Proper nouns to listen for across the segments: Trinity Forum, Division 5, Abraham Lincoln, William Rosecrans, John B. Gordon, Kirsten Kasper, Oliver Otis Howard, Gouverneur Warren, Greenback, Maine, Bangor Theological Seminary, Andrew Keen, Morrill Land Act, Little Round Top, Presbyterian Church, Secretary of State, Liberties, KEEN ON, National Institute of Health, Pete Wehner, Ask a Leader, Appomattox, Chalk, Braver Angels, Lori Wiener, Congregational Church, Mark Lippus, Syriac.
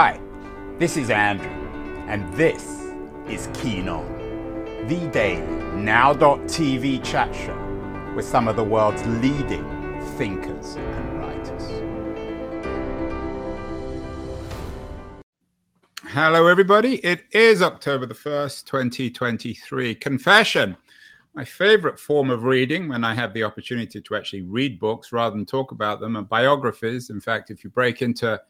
Hi, this is Andrew, and this is KEEN ON, the daily Now.tv chat show with some of the world's leading thinkers and writers. Hello, everybody. It is October the 1st, 2023. Confession, my favorite form of reading when I have the opportunity to actually read books rather than talk about them, and biographies. In fact, if you break into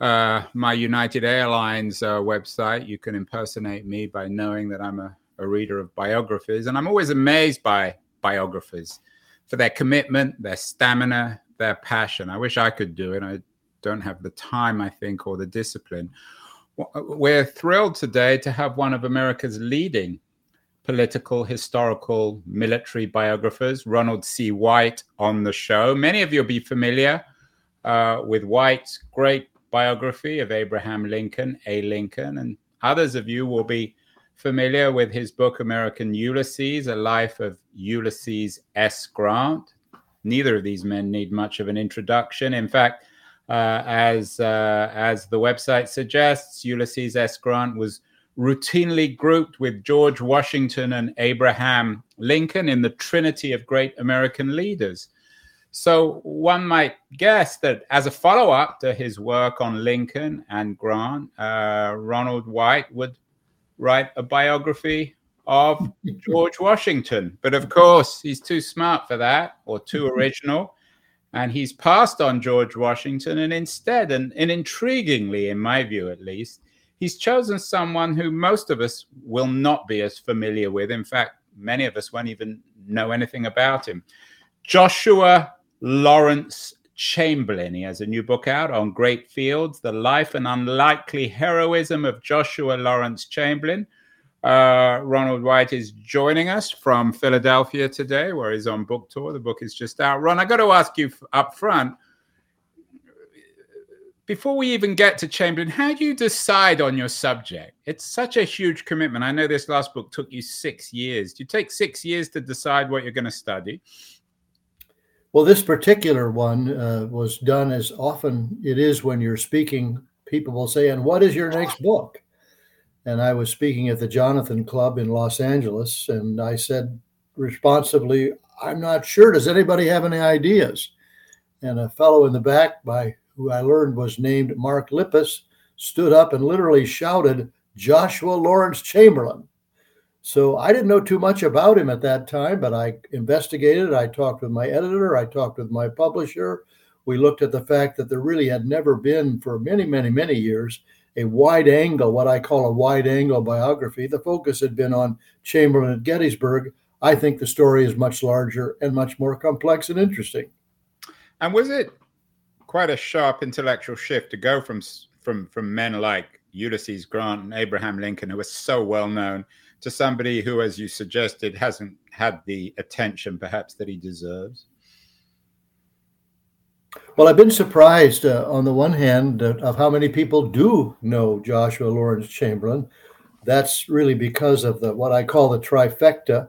my United Airlines website, you can impersonate me by knowing that I'm a reader of biographies. And I'm always amazed by biographies for their commitment, their stamina, their passion. I wish I could do it. I don't have the time, I think, or the discipline. We're thrilled today to have one of America's leading political, historical, military biographers, Ronald C. White, on the show. Many of you will be familiar with White's great biography of Abraham Lincoln, A. Lincoln, and others of you will be familiar with his book, American Ulysses: A Life of Ulysses S. Grant. Neither of these men need much of an introduction. In fact, as the website suggests, Ulysses S. Grant was routinely grouped with George Washington and Abraham Lincoln in the trinity of great American leaders. So one might guess that as a follow-up to his work on Lincoln and Grant, Ronald White would write a biography of George Washington. But of course, he's too smart for that, or too original, and he's passed on George Washington. And instead, and intriguingly, in my view at least, he's chosen someone who most of us will not be as familiar with. In fact, many of us won't even know anything about him. Joshua Lawrence Chamberlain. He has a new book out, On Great Fields: The Life and Unlikely Heroism of Joshua Lawrence Chamberlain. Ronald White is joining us from Philadelphia today, where he's on book tour. The book is just out. Ron, I got to ask you up front, before we even get to Chamberlain, how do you decide on your subject? It's such a huge commitment. I know this last book took you 6 years. Do you take 6 years to decide what you're going to study? Well, this particular one was done, as often it is when you're speaking, people will say, "And what is your next book?" And I was speaking at the Jonathan Club in Los Angeles, and I said responsibly, "I'm not sure. Does anybody have any ideas?" And a fellow in the back, by who I learned was named Mark Lippus, stood up and literally shouted, "Joshua Lawrence Chamberlain." So I didn't know too much about him at that time, but I investigated. I talked with my editor. I talked with my publisher. We looked at the fact that there really had never been, for many, many, many years, a wide angle, what I call a wide angle biography. The focus had been on Chamberlain at Gettysburg. I think the story is much larger and much more complex and interesting. And was it quite a sharp intellectual shift to go from men like Ulysses Grant and Abraham Lincoln, who were so well known, to somebody who, as you suggested, hasn't had the attention perhaps that he deserves? Well, I've been surprised on the one hand of how many people do know Joshua Lawrence Chamberlain. That's really because of the what I call the trifecta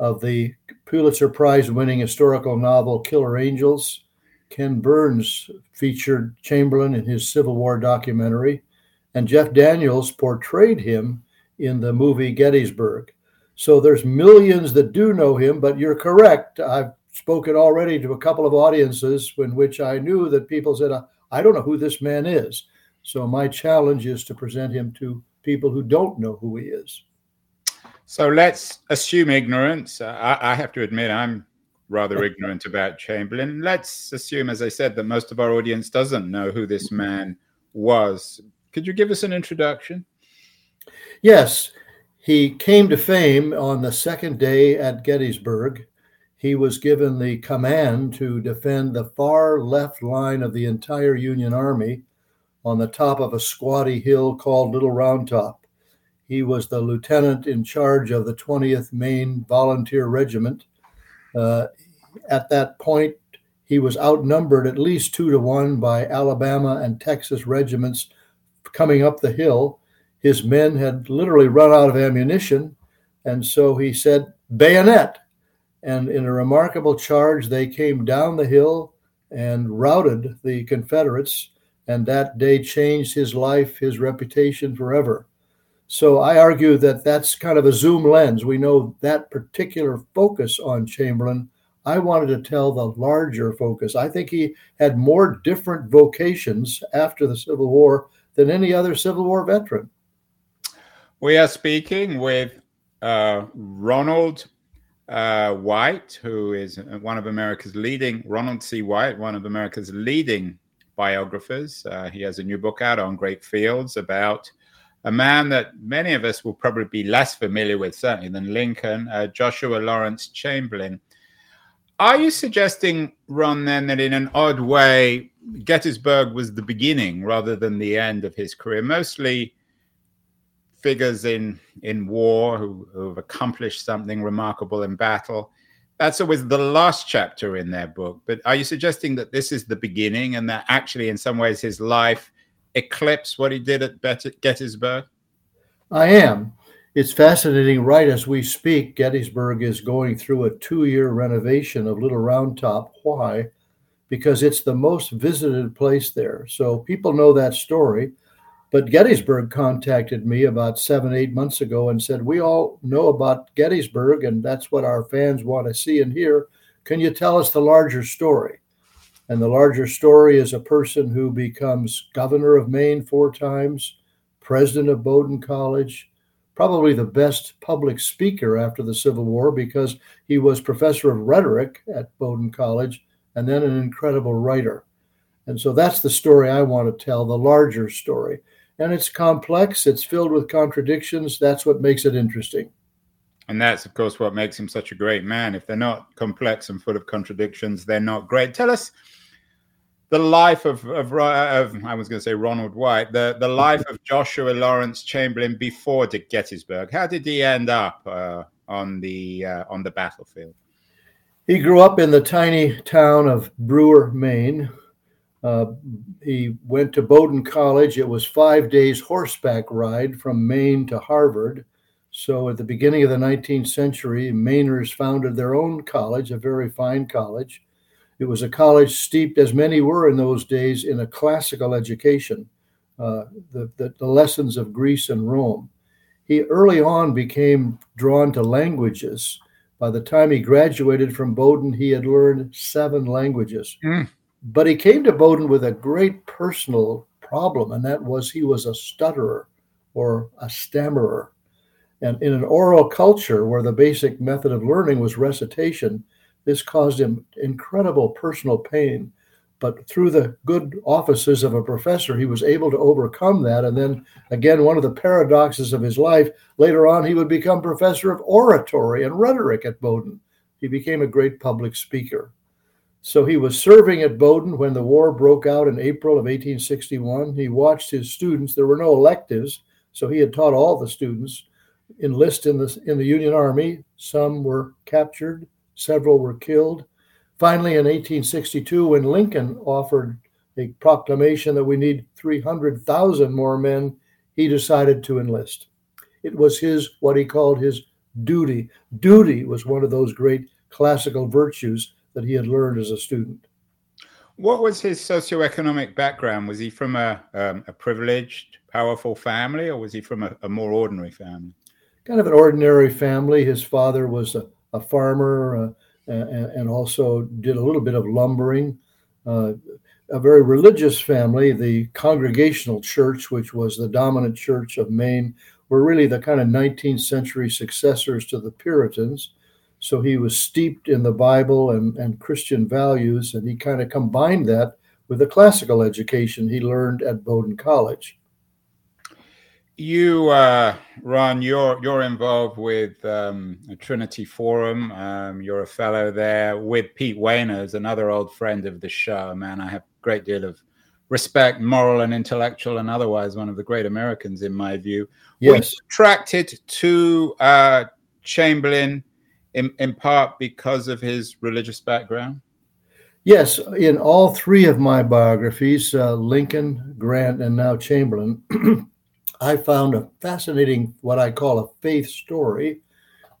of the Pulitzer Prize winning historical novel Killer Angels. Ken Burns featured Chamberlain in his Civil War documentary, and Jeff Daniels portrayed him in the movie Gettysburg. So there's millions that do know him, but you're correct. I've spoken already to a couple of audiences in which I knew that people said, "I don't know who this man is." So my challenge is to present him to people who don't know who he is. So let's assume ignorance. I have to admit I'm rather ignorant about Chamberlain. Let's assume, as I said, that most of our audience doesn't know who this man was. Could you give us an introduction? Yes, he came to fame on the second day at Gettysburg. He was given the command to defend the far left line of the entire Union Army on the top of a squatty hill called Little Round Top. He was the lieutenant in charge of the 20th Maine Volunteer Regiment. At that point, he was outnumbered at least 2-1 by Alabama and Texas regiments coming up the hill. His men had literally run out of ammunition, and so he said, "Bayonet!" And in a remarkable charge, they came down the hill and routed the Confederates. and that day changed his life, his reputation forever. So I argue that that's kind of a zoom lens. We know that particular focus on Chamberlain. I wanted to tell the larger focus. I think he had more different vocations after the Civil War than any other Civil War veteran. We are speaking with Ronald White, who is one of America's leading, Ronald C. White, one of America's leading biographers. He has a new book out, On Great Fields, about a man that many of us will probably be less familiar with, certainly, than Lincoln, Joshua Lawrence Chamberlain. Are you suggesting, Ron, then, that in an odd way, Gettysburg was the beginning rather than the end of his career? Mostly figures in war who have accomplished something remarkable in battle. That's always the last chapter in their book. But are you suggesting that this is the beginning and that actually, in some ways, his life eclipsed what he did at Gettysburg? I am. It's fascinating. Right as we speak, Gettysburg is going through a 2-year renovation of Little Round Top. Why? Because it's the most visited place there. So people know that story. But Gettysburg contacted me about 7-8 months ago and said, we all know about Gettysburg, and that's what our fans want to see and hear. Can you tell us the larger story? And the larger story is a person who becomes governor of Maine 4 times, president of Bowdoin College, probably the best public speaker after the Civil War because he was professor of rhetoric at Bowdoin College, and then an incredible writer. And so that's the story I want to tell, the larger story. And it's complex. It's filled with contradictions. That's what makes it interesting. And that's, of course, what makes him such a great man. If they're not complex and full of contradictions, they're not great. Tell us the life of I was going to say Ronald White, the life of Joshua Lawrence Chamberlain before Gettysburg. How did he end up on the battlefield? He grew up in the tiny town of Brewer, Maine. He went to Bowdoin College. It was 5 days horseback ride from Maine to Harvard. So at the beginning of the 19th century, Mainers founded their own college, a very fine college. It was a college steeped, as many were in those days, in a classical education, the lessons of Greece and Rome. He early on became drawn to languages. By the time he graduated from Bowdoin, he had learned 7 languages. But he came to Bowdoin with a great personal problem, and that was he was a stutterer or a stammerer. And in an oral culture where the basic method of learning was recitation, this caused him incredible personal pain. But through the good offices of a professor, he was able to overcome that. And then, again, one of the paradoxes of his life, later on, he would become professor of oratory and rhetoric at Bowdoin. He became a great public speaker. So he was serving at Bowdoin when the war broke out in April of 1861. He watched his students. There were no electives, so he had taught all the students enlist in the Union Army. Some were captured. Several were killed. Finally, in 1862, when Lincoln offered a proclamation that we need 300,000 more men, he decided to enlist. It was what he called his duty. Duty was one of those great classical virtues that he had learned as a student. What was his socioeconomic background? Was he from a privileged, powerful family, or was he from a more ordinary family? Kind of an ordinary family. His father was a farmer and also did a little bit of lumbering. A very religious family, the Congregational Church, which was the dominant church of Maine, were really the kind of 19th century successors to the Puritans. So he was steeped in the Bible and Christian values, and he kind of combined that with the classical education he learned at Bowdoin College. You, Ron, you're involved with a Trinity Forum. You're a fellow there with Pete Wehner, another old friend of the show. Man, I have a great deal of respect, moral and intellectual and otherwise, one of the great Americans in my view. Yes. Attracted to Chamberlain, in part because of his religious background? Yes. In all 3 of my biographies, Lincoln, Grant, and now Chamberlain, I found a fascinating, what I call a faith story,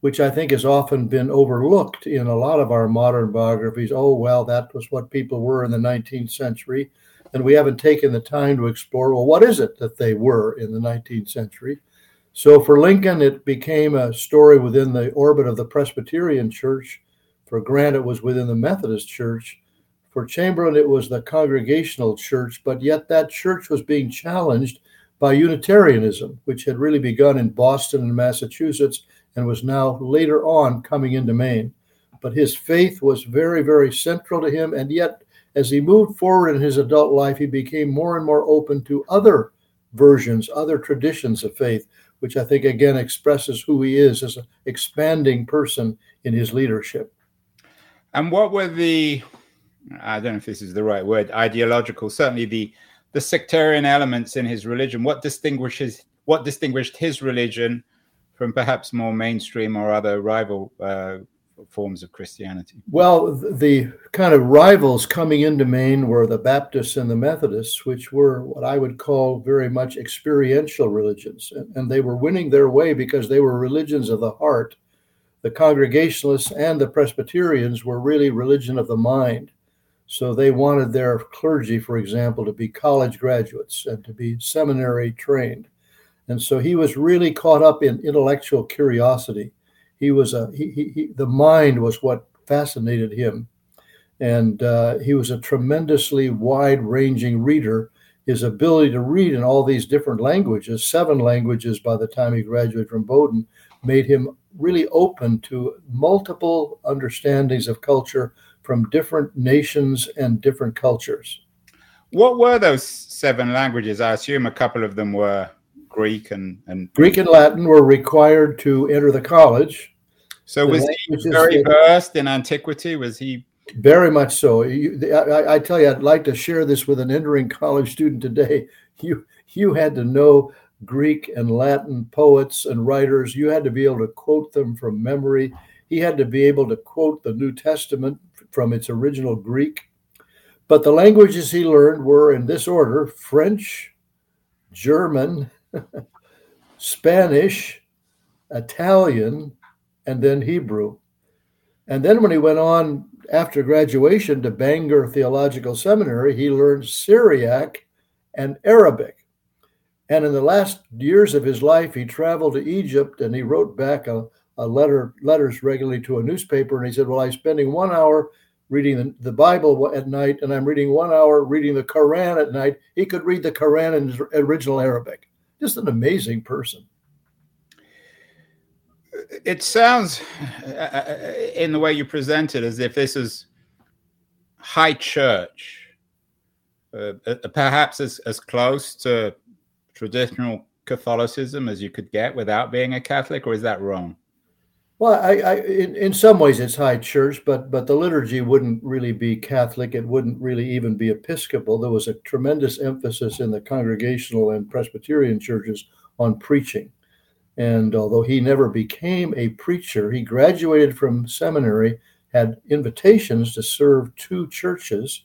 which I think has often been overlooked in a lot of our modern biographies. Oh, well, that was what people were in the 19th century. and we haven't taken the time to explore, well, what is it that they were in the 19th century? So for Lincoln, it became a story within the orbit of the Presbyterian Church. For Grant, it was within the Methodist Church. For Chamberlain, it was the Congregational Church, but yet that church was being challenged by Unitarianism, which had really begun in Boston and Massachusetts and was now later on coming into Maine. But his faith was very, very central to him, and yet as he moved forward in his adult life, he became more and more open to other versions, other traditions of faith, which I think, again, expresses who he is as an expanding person in his leadership. And what were the, I don't know if this is the right word, ideological, certainly the sectarian elements in his religion? What distinguished his religion from perhaps more mainstream or other rival forms of Christianity? Well, the kind of rivals coming into Maine were the Baptists and the Methodists, which were what I would call very much experiential religions. And they were winning their way because they were religions of the heart. The Congregationalists and the Presbyterians were really religion of the mind. So they wanted their clergy, for example, to be college graduates and to be seminary trained. And so he was really caught up in intellectual curiosity. He was the mind was what fascinated him, and he was a tremendously wide-ranging reader. His ability to read in all these different languages, 7 languages by the time he graduated from Bowdoin, made him really open to multiple understandings of culture from different nations and different cultures. What were those 7 languages? I assume a couple of them were Greek and Greek and Latin were required to enter the college. So was he very versed in antiquity? Was he very much so? I tell you, I'd like to share this with an entering college student today. You had to know Greek and Latin poets and writers. You had to be able to quote them from memory. He had to be able to quote the New Testament from its original Greek. But the languages he learned were, in this order, French, German, Spanish, Italian, and then Hebrew. And then when he went on after graduation to Bangor Theological Seminary, he learned Syriac and Arabic. And in the last years of his life, he traveled to Egypt and he wrote back letters regularly to a newspaper. And he said, well, I'm spending 1 hour reading the Bible at night, and I'm reading 1 hour reading the Koran at night. He could read the Koran in original Arabic. Just an amazing person. It sounds, in the way you present it, as if this is high church, perhaps as close to traditional Catholicism as you could get without being a Catholic, or is that wrong? Well, in some ways it's high church, but the liturgy wouldn't really be Catholic. It wouldn't really even be Episcopal. There was a tremendous emphasis in the Congregational and Presbyterian churches on preaching. And although he never became a preacher, he graduated from seminary, had invitations to serve 2 churches.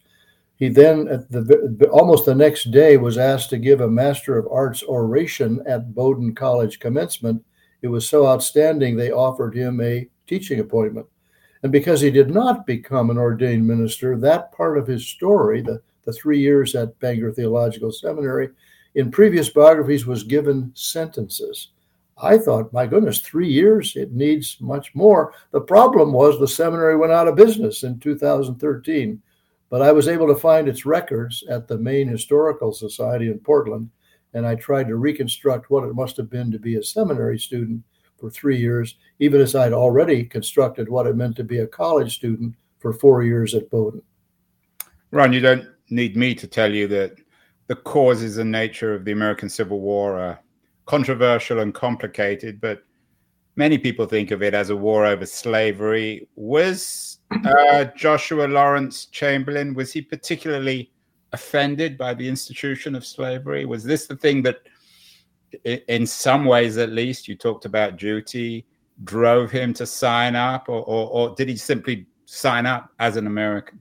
He then, at almost the next day, was asked to give a Master of Arts oration at Bowdoin College commencement. It was so outstanding, they offered him a teaching appointment. And because he did not become an ordained minister, that part of his story, the 3 years at Bangor Theological Seminary, in previous biographies was given sentences. I thought, my goodness, 3 years, it needs much more. The problem was the seminary went out of business in 2013, but I was able to find its records at the Maine Historical Society in Portland. And I tried to reconstruct what it must have been to be a seminary student for 3 years, even as I'd already constructed what it meant to be a college student for 4 years at Bowdoin. Ron, you don't need me to tell you that the causes and nature of the American Civil War are controversial and complicated, but many people think of it as a war over slavery. Was Joshua Lawrence Chamberlain, was he particularly offended by the institution of slavery? Was this the thing that, in some ways at least, you talked about duty, drove him to sign up, or did he simply sign up as an American?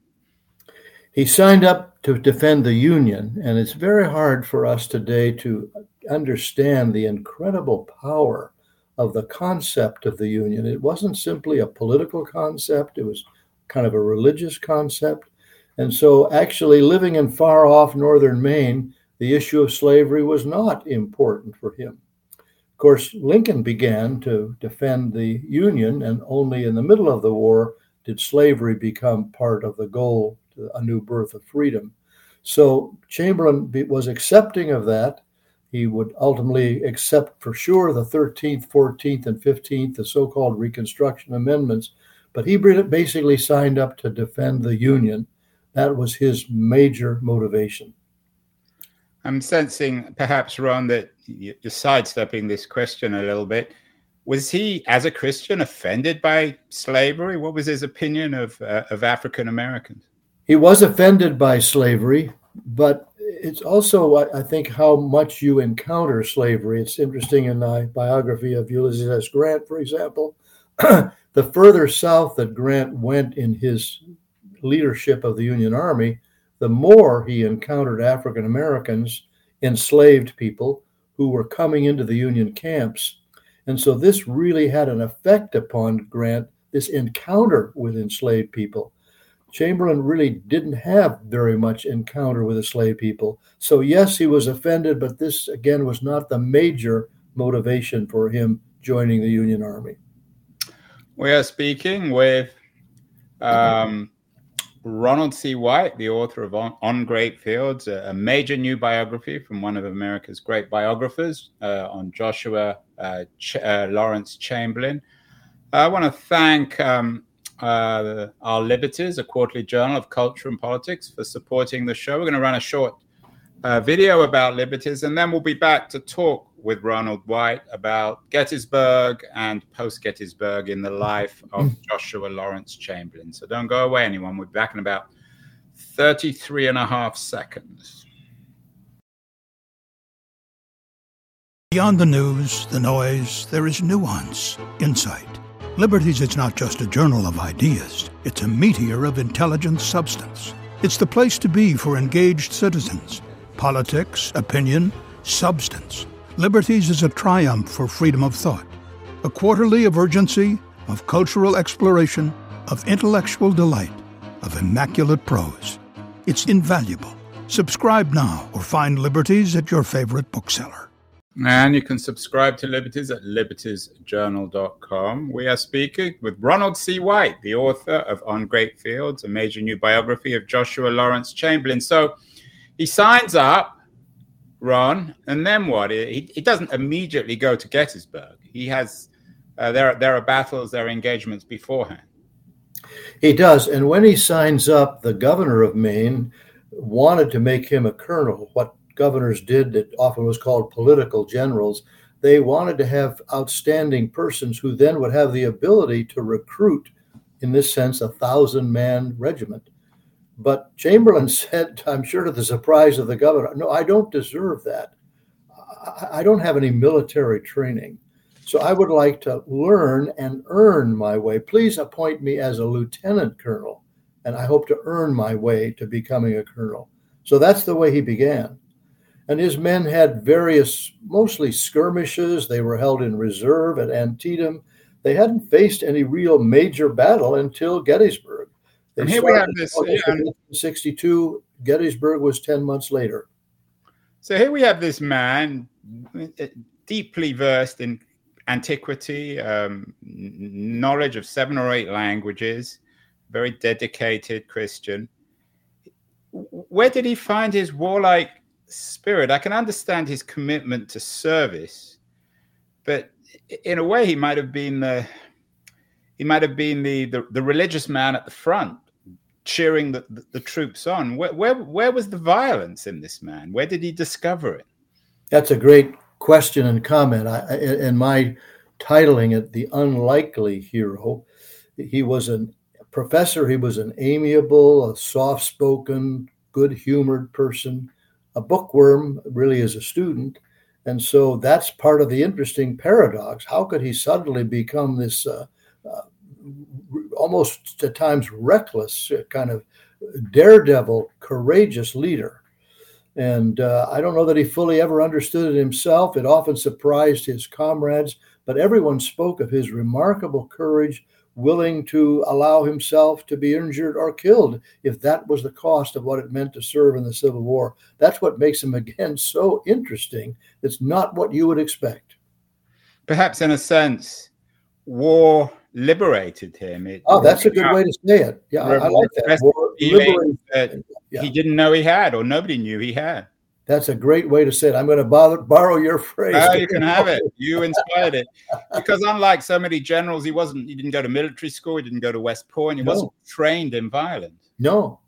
He signed up to defend the Union, and it's very hard for us today to understand the incredible power of the concept of the Union. It wasn't simply a political concept, it was kind of a religious concept. And so actually living in far off northern Maine, the issue of slavery was not important for him. Of course, Lincoln began to defend the Union, and only in the middle of the war did slavery become part of the goal, a new birth of freedom. So Chamberlain was accepting of that. He would ultimately accept for sure the 13th, 14th, and 15th, the so-called Reconstruction Amendments, but he basically signed up to defend the Union. That was his major motivation. I'm sensing perhaps, Ron, that you're sidestepping this question a little bit. Was he, as a Christian, offended by slavery? What was his opinion of African Americans? He was offended by slavery, but it's also, I think, how much you encounter slavery. It's interesting in my biography of Ulysses S. Grant, for example, the further south that Grant went in his leadership of the Union Army, the more he encountered African Americans, enslaved people who were coming into the Union camps. And so this really had an effect upon Grant, this encounter with enslaved people. Chamberlain really didn't have very much encounter with enslaved people. So yes, he was offended, but this again was not the major motivation for him joining the Union Army. We are speaking with Ronald C. White, the author of On Great Fields, a major new biography from one of America's great biographers on Joshua Lawrence Chamberlain. I want to thank our Liberties, a quarterly journal of culture and politics, for supporting the show. We're going to run a short video about Liberties, and then we'll be back to talk with Ronald White about Gettysburg and post-Gettysburg in the life of Joshua Lawrence Chamberlain. So don't go away, anyone. We'll be back in about 33 and a half seconds. Beyond the news, the noise, there is nuance, insight. Liberties is not just a journal of ideas. It's a meteor of intelligent substance. It's the place to be for engaged citizens. Politics, opinion, substance. Liberties is a triumph for freedom of thought. A quarterly of urgency, of cultural exploration, of intellectual delight, of immaculate prose. It's invaluable. Subscribe now or find Liberties at your favorite bookseller. And you can subscribe to Liberties at libertiesjournal.com. We are speaking with Ronald C. White, the author of On Great Fields, a major new biography of Joshua Lawrence Chamberlain. So he signs up, Ron, and then what? He doesn't immediately go to Gettysburg. He has there are battles, there are engagements beforehand. He does, and when he signs up, the governor of Maine wanted to make him a colonel. What governors did that often was called political generals. They wanted to have outstanding persons who then would have the ability to recruit, in this sense, a 1,000-man regiment. But Chamberlain said, I'm sure to the surprise of the governor, no, I don't deserve that. I don't have any military training. So I would like to learn and earn my way. Please appoint me as a lieutenant colonel, and I hope to earn my way to becoming a colonel. So that's the way he began. And his men had various, mostly skirmishes. They were held in reserve at Antietam. They hadn't faced any real major battle until Gettysburg. And here we have this. In 1962, Gettysburg was 10 months later. So here we have this man deeply versed in antiquity, knowledge of 7 or 8 languages, very dedicated Christian. Where did he find his warlike spirit? I can understand his commitment to service, but in a way, he might have been the religious man at the front, cheering the troops on. Where was the violence in this man? Where did he discover it? That's a great question and comment. In my titling it, The Unlikely Hero, he was a professor. He was an amiable, soft-spoken, good-humored person. A bookworm, really, is a student. And so that's part of the interesting paradox. How could he suddenly become this almost at times reckless, kind of daredevil, courageous leader? And I don't know that he fully ever understood it himself. It often surprised his comrades, but everyone spoke of his remarkable courage, willing to allow himself to be injured or killed if that was the cost of what it meant to serve in the Civil War. That's what makes him, again, so interesting. It's not what you would expect. Perhaps, in a sense, war liberated him. That's a good way to say it. Yeah, I like that. War liberated him. Yeah. He didn't know he had, or nobody knew he had. That's a great way to say it. I'm going to borrow your phrase. Oh, you can have it. You inspired it. Because unlike so many generals, he didn't go to military school. He didn't go to West Point. He wasn't trained in violence. No.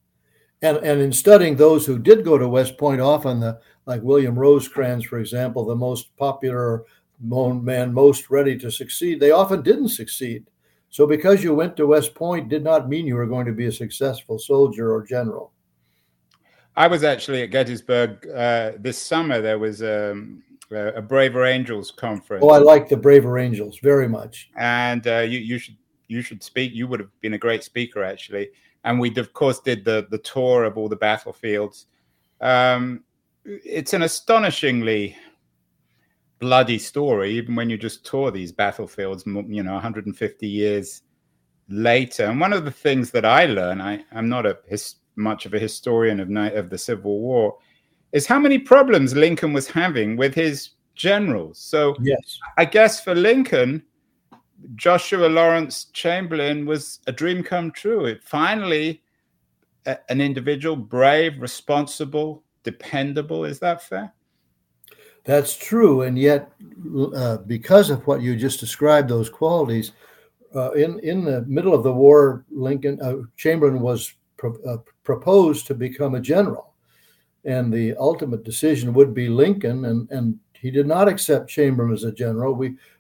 And in studying those who did go to West Point, often like William Rosecrans, for example, the most popular man, most ready to succeed, they often didn't succeed. So because you went to West Point did not mean you were going to be a successful soldier or general. I was actually at Gettysburg this summer. There was a Braver Angels conference. Oh, I like the Braver Angels very much. And you should speak. You would have been a great speaker, actually. And we, of course, did the tour of all the battlefields. It's an astonishingly bloody story, even when you just tour these battlefields, 150 years later. And one of the things that I learned, I'm not a much of a historian of the Civil War, is how many problems Lincoln was having with his generals. So yes. I guess for Lincoln, Joshua Lawrence Chamberlain was a dream come true. It finally, an individual, brave, responsible, dependable. Is that fair? That's true. And yet, because of what you just described, those qualities, in the middle of the war, Chamberlain was proposed to become a general, and the ultimate decision would be Lincoln, and he did not accept Chamberlain as a general.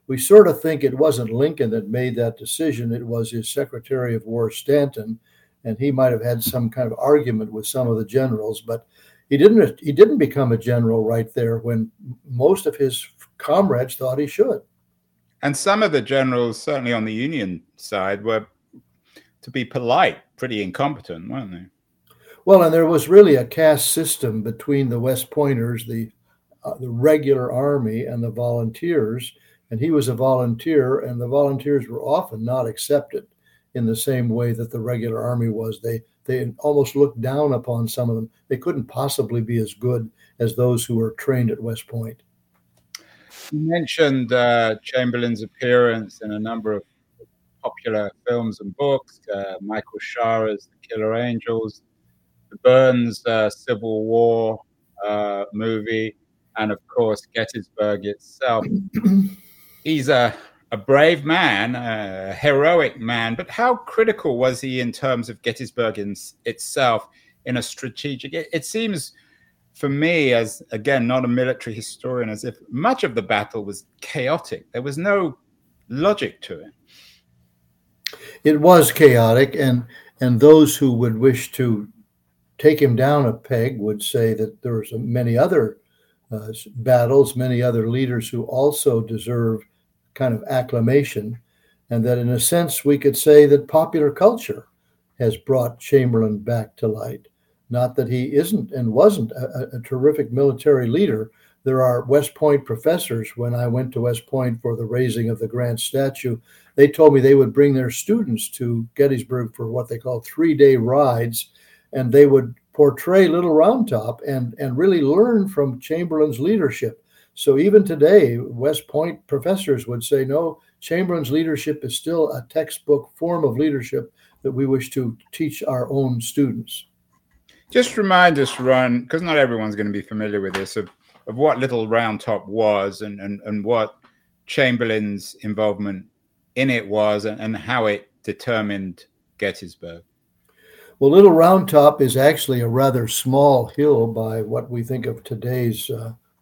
We sort of think it wasn't Lincoln that made that decision. It was his Secretary of War, Stanton, and he might have had some kind of argument with some of the generals, but he didn't become a general right there when most of his comrades thought he should. And some of the generals, certainly on the Union side, were, to be polite, pretty incompetent, weren't they? Well, and there was really a caste system between the West Pointers, the regular army, and the volunteers. And he was a volunteer, and the volunteers were often not accepted in the same way that the regular army was. They almost looked down upon some of them. They couldn't possibly be as good as those who were trained at West Point. You mentioned Chamberlain's appearance in a number of popular films and books, Michael Shara's The Killer Angels, the Burns Civil War movie, and, of course, Gettysburg itself. He's a brave man, a heroic man, but how critical was he in terms of Gettysburg itself in a strategic... It seems for me, as, again, not a military historian, as if much of the battle was chaotic. There was no logic to it. It was chaotic, and those who would wish to take him down a peg would say that there were many other battles, many other leaders who also deserve kind of acclamation, and that in a sense we could say that popular culture has brought Chamberlain back to light. Not that he isn't and wasn't a terrific military leader. There are West Point professors. When I went to West Point for the raising of the Grant statue, they told me they would bring their students to Gettysburg for what they call 3-day rides, and they would portray Little Round Top and really learn from Chamberlain's leadership. So even today, West Point professors would say, no, Chamberlain's leadership is still a textbook form of leadership that we wish to teach our own students. Just remind us, Ron, because not everyone's going to be familiar with this, of what Little Round Top was and what Chamberlain's involvement in it was and how it determined Gettysburg. Well, Little Round Top is actually a rather small hill by what we think of today's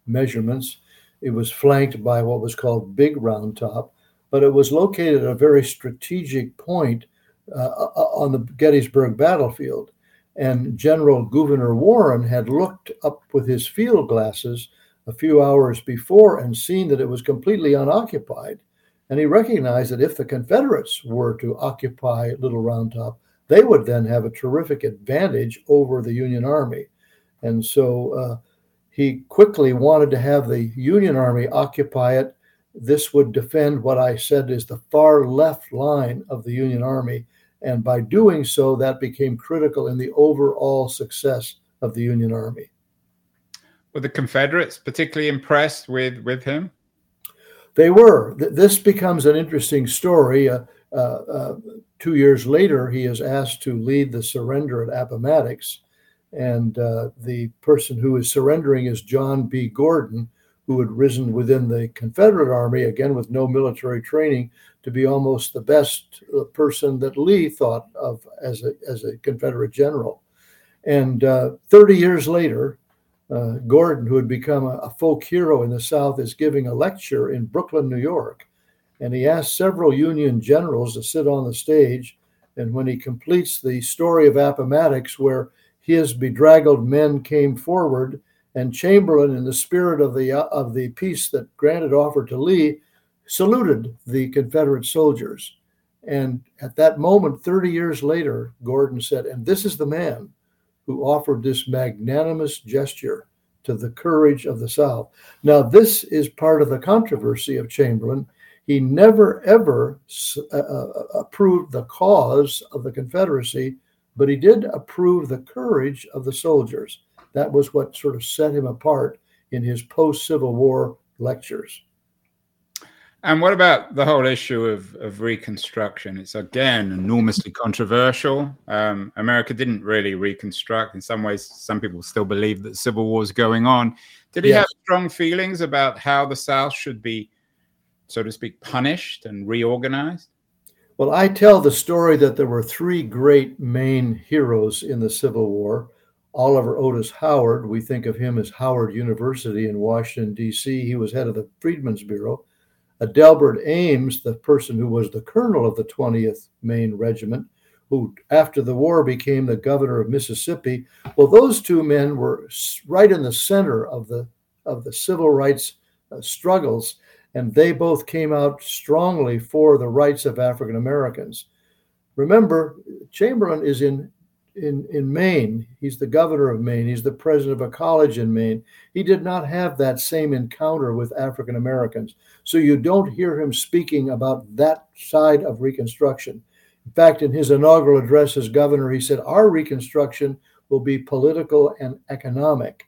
measurements. It was flanked by what was called Big Round Top, but it was located at a very strategic point on the Gettysburg battlefield. And General Gouverneur Warren had looked up with his field glasses a few hours before and seen that it was completely unoccupied. And he recognized that if the Confederates were to occupy Little Round Top, they would then have a terrific advantage over the Union Army. And so he quickly wanted to have the Union Army occupy it this would defend what I said is the far left line of the Union Army. And by doing so, that became critical in the overall success of the Union Army. Were the Confederates particularly impressed with him? They were. This becomes an interesting story. 2 years later, he is asked to lead the surrender at Appomattox. And the person who is surrendering is John B. Gordon, who had risen within the Confederate Army, again with no military training, to be almost the best person that Lee thought of as a Confederate general. And 30 years later, Gordon, who had become a folk hero in the South, is giving a lecture in Brooklyn, New York. And he asks several Union generals to sit on the stage. And when he completes the story of Appomattox, where his bedraggled men came forward, and Chamberlain, in the spirit of the peace that Grant had offered to Lee, saluted the Confederate soldiers. And at that moment, 30 years later, Gordon said, "And this is the man who offered this magnanimous gesture to the courage of the South." Now, this is part of the controversy of Chamberlain. He never, ever approved the cause of the Confederacy, but he did approve the courage of the soldiers. That was what sort of set him apart in his post-Civil War lectures. And what about the whole issue of Reconstruction? It's, again, enormously controversial. America didn't really reconstruct. In some ways, some people still believe that Civil War is going on. Did he have strong feelings about how the South should be, so to speak, punished and reorganized? Well, I tell the story that there were three great Maine heroes in the Civil War. Oliver Otis Howard, we think of him as Howard University in Washington, D.C. He was head of the Freedmen's Bureau. Adelbert Ames, the person who was the colonel of the 20th Maine Regiment, who after the war became the governor of Mississippi. Well, those two men were right in the center of the civil rights struggles, and they both came out strongly for the rights of African Americans. Remember, Chamberlain is in Maine. He's the governor of Maine. He's the president of a college in Maine. He did not have that same encounter with African Americans. So you don't hear him speaking about that side of Reconstruction. In fact, in his inaugural address as governor, he said, "Our Reconstruction will be political and economic."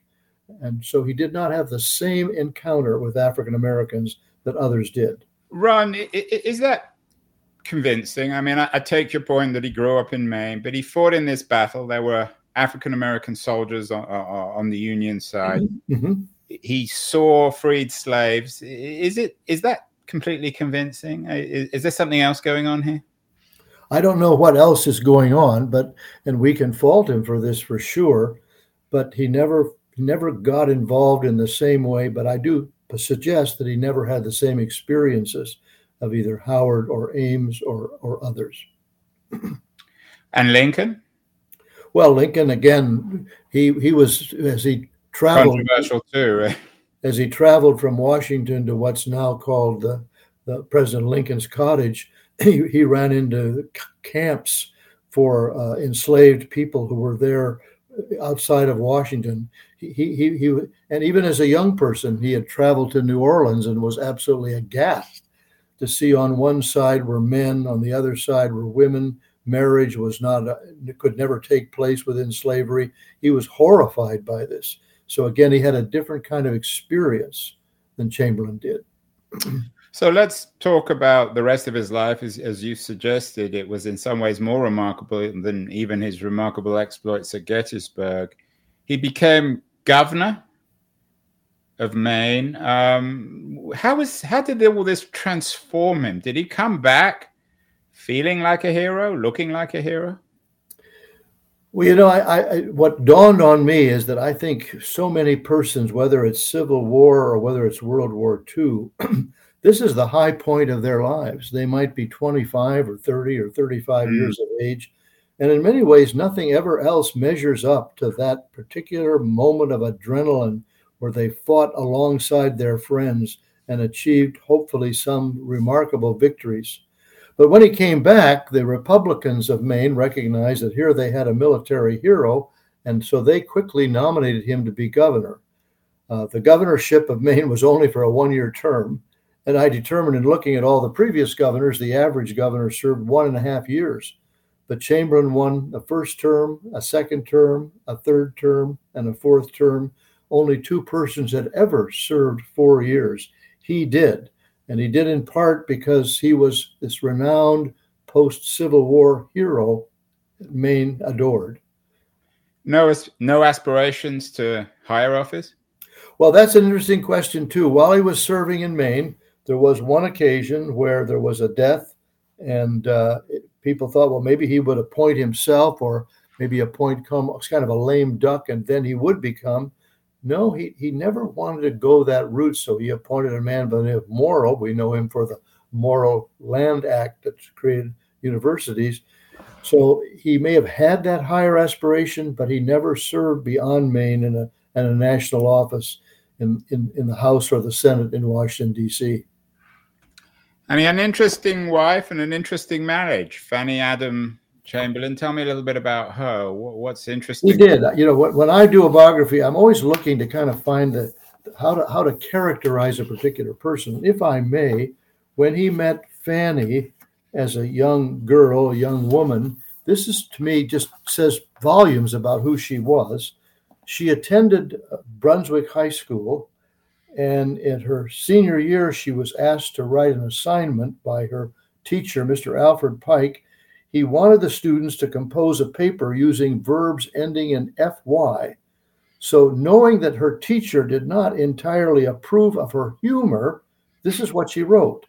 And so he did not have the same encounter with African Americans that others did. Ron, is that convincing? I mean, I take your point that he grew up in Maine, but he fought in this battle. There were African-American soldiers on the Union side. Mm-hmm. He saw freed slaves. Is that completely convincing? Is there something else going on here? I don't know what else is going on, and we can fault him for this for sure, but he never got involved in the same way. But I do suggest that he never had the same experiences of either Howard or Ames or others. And Lincoln? Well, Lincoln, again, he was, as he traveled... Controversial too, right? As he traveled from Washington to what's now called the President Lincoln's Cottage, he ran into camps for enslaved people who were there outside of Washington. He and even as a young person, he had traveled to New Orleans and was absolutely aghast to see on one side were men, on the other side were women. Marriage could never take place within slavery. He was horrified by this. So again, he had a different kind of experience than Chamberlain did. So let's talk about the rest of his life. As you suggested, it was in some ways more remarkable than even his remarkable exploits at Gettysburg. He became governor of Maine. How did all this transform him? Did he come back feeling like a hero, looking like a hero? Well, you know, I what dawned on me is that I think so many persons, whether it's Civil War or whether it's World War II, this is the high point of their lives. They might be 25 or 30 or 35 years of age. And in many ways, nothing ever else measures up to that particular moment of adrenaline where they fought alongside their friends and achieved, hopefully, some remarkable victories. But when he came back, the Republicans of Maine recognized that here they had a military hero, and so they quickly nominated him to be governor. The governorship of Maine was only for a one-year term, And I determined in looking at all the previous governors, the average governor served 1.5 years. But Chamberlain won the first term, a second term, a third term, and a fourth term. Only two persons had ever served 4 years. He did. And he did in part because he was this renowned post-Civil War hero that Maine adored. No aspirations to higher office? Well, that's an interesting question, too. While he was serving in Maine, there was one occasion where there was a death, and people thought, well, maybe he would appoint himself or maybe appoint kind of a lame duck, and then he would become. No, he never wanted to go that route, so he appointed a man by the name of Morrill. We know him for the Morrill Land Act that created universities. So he may have had that higher aspiration, but he never served beyond Maine in a national office in the House or the Senate in Washington, D.C. And he had an interesting wife and an interesting marriage, Fanny Adam Chamberlain. Tell me a little bit about her. What's interesting? He did. You know, when I do a biography, I'm always looking to kind of find how to characterize a particular person. If I may, when he met Fanny as a young girl, a young woman, this is, to me, just says volumes about who she was. She attended Brunswick High School, and in her senior year, she was asked to write an assignment by her teacher, Mr. Alfred Pike. He wanted the students to compose a paper using verbs ending in FY. So knowing that her teacher did not entirely approve of her humor, this is what she wrote.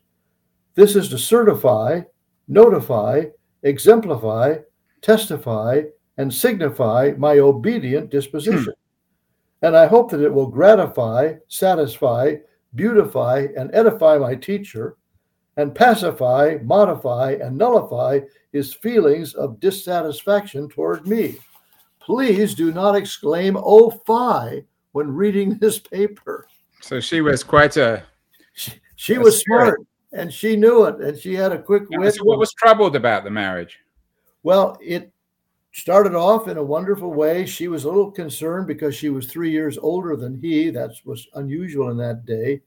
This is to certify, notify, exemplify, testify, and signify my obedient disposition. And I hope that it will gratify, satisfy, beautify, and edify my teacher, and pacify, modify, and nullify his feelings of dissatisfaction toward me. Please do not exclaim, oh, fie, when reading this paper. So she was quite a... She was smart, and she knew it, and she had a quick wit. So what was troubled about the marriage? Well, it started off in a wonderful way. She was a little concerned because she was 3 years older than he. That was unusual in that day.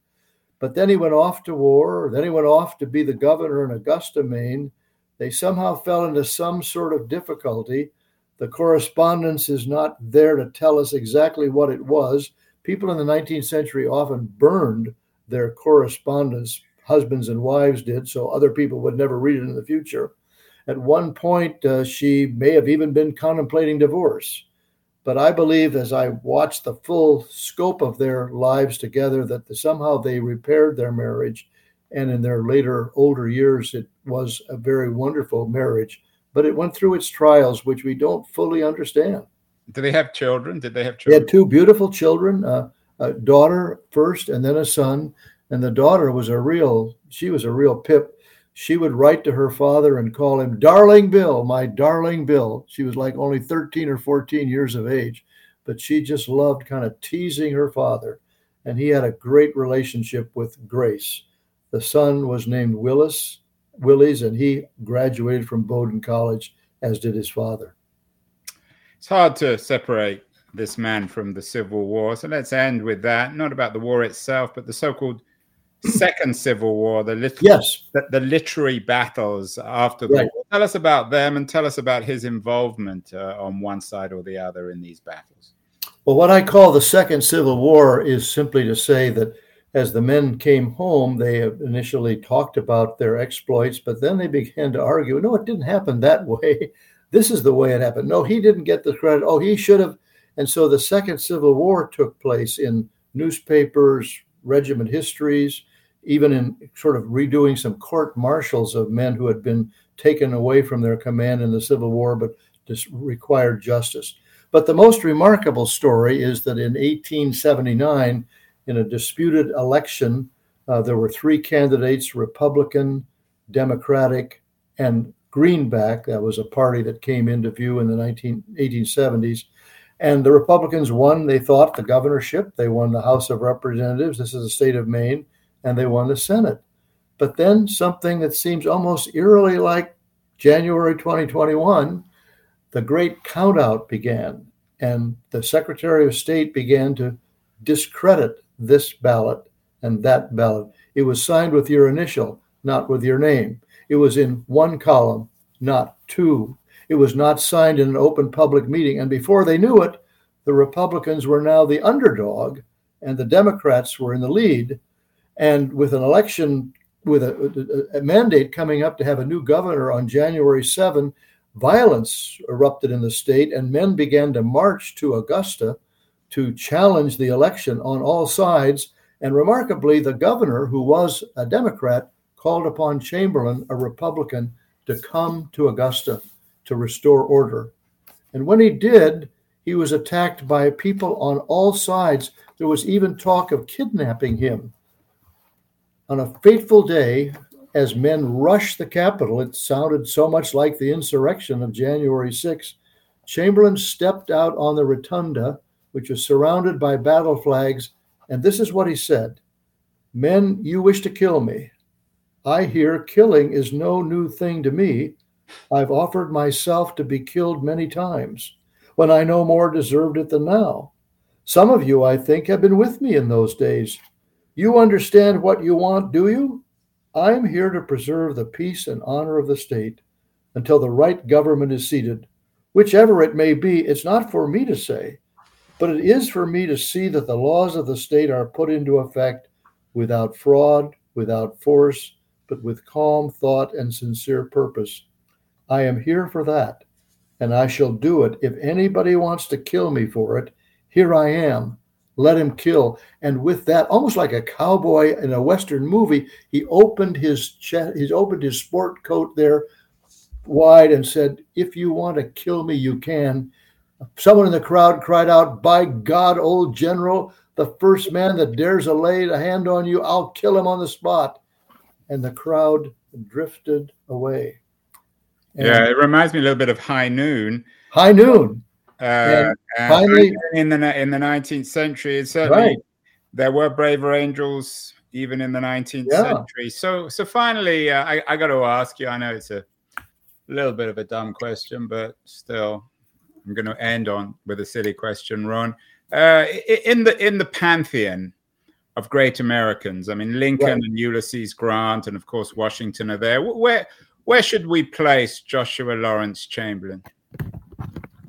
But then he went off to war. Then he went off to be the governor in Augusta, Maine. They somehow fell into some sort of difficulty. The correspondence is not there to tell us exactly what it was. People in the 19th century often burned their correspondence. Husbands and wives did, so other people would never read it in the future. At one point, she may have even been contemplating divorce. But I believe, as I watched the full scope of their lives together, that somehow they repaired their marriage. And in their later, older years, it was a very wonderful marriage. But it went through its trials, which we don't fully understand. Do they have children? Did they have children? They had two beautiful children, a daughter first and then a son. And the daughter was a real pip. She would write to her father and call him, Darling Bill, my darling Bill. She was like only 13 or 14 years of age, but she just loved kind of teasing her father. And he had a great relationship with Grace. The son was named Willis, and he graduated from Bowdoin College, as did his father. It's hard to separate this man from the Civil War. So let's end with that, not about the war itself, but the so-called Second Civil War, the literary battles after the war. Tell us about them and tell us about his involvement on one side or the other in these battles. Well, what I call the Second Civil War is simply to say that as the men came home, they initially talked about their exploits, but then they began to argue, no, it didn't happen that way. This is the way it happened. No, he didn't get the credit. Oh, he should have. And so the Second Civil War took place in newspapers, regiment histories, even in sort of redoing some court martials of men who had been taken away from their command in the Civil War, but just required justice. But the most remarkable story is that in 1879, in a disputed election, there were three candidates, Republican, Democratic, and Greenback. That was a party that came into view in the 1870s. And the Republicans won, they thought, the governorship. They won the House of Representatives. This is the state of Maine. And they won the Senate. But then something that seems almost eerily like January 2021, the great countout began. And the Secretary of State began to discredit this ballot and that ballot. It was signed with your initial, not with your name. It was in one column, not two. It was not signed in an open public meeting. And before they knew it, the Republicans were now the underdog and the Democrats were in the lead. And with an election, with a mandate coming up to have a new governor on January 7, violence erupted in the state, and men began to march to Augusta to challenge the election on all sides. And remarkably, the governor, who was a Democrat, called upon Chamberlain, a Republican, to come to Augusta to restore order. And when he did, he was attacked by people on all sides. There was even talk of kidnapping him. On a fateful day, as men rushed the Capitol, it sounded so much like the insurrection of January 6, Chamberlain stepped out on the rotunda, which was surrounded by battle flags, and this is what he said: "Men, you wish to kill me. I hear killing is no new thing to me. I've offered myself to be killed many times, when I no more deserved it than now. Some of you, I think, have been with me in those days. You understand what you want, do you? I'm here to preserve the peace and honor of the state until the right government is seated. Whichever it may be, it's not for me to say, but it is for me to see that the laws of the state are put into effect without fraud, without force, but with calm thought and sincere purpose. I am here for that, and I shall do it. If anybody wants to kill me for it, here I am. Let him kill." And with that, almost like a cowboy in a Western movie, he opened his chest, he opened his sport coat there wide and said, "If you want to kill me, you can." Someone in the crowd cried out, "By God, old general, the first man that dares lay a hand on you, I'll kill him on the spot." And the crowd drifted away. And yeah, it reminds me a little bit of High Noon. High Noon. Finally, in the 19th century, and certainly there were braver angels even in the 19th century. So finally, I got to ask you. I know it's a little bit of a dumb question, but still, I'm going to end on with a silly question, Ron. In the pantheon of great Americans, I mean, Lincoln and Ulysses Grant, and of course Washington are there. Where should we place Joshua Lawrence Chamberlain?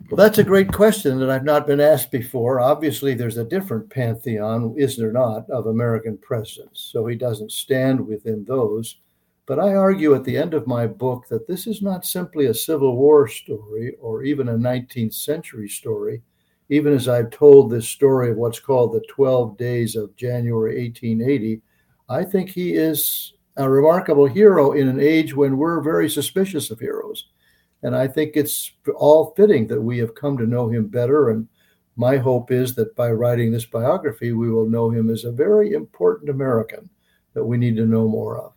Well, that's a great question that I've not been asked before. Obviously, there's a different pantheon, is there not, of American presidents, so he doesn't stand within those. But I argue at the end of my book that this is not simply a Civil War story or even a 19th century story, even as I've told this story of what's called the 12 Days of January 1880. I think he is a remarkable hero in an age when we're very suspicious of heroes. And I think it's all fitting that we have come to know him better. And my hope is that by writing this biography, we will know him as a very important American that we need to know more of.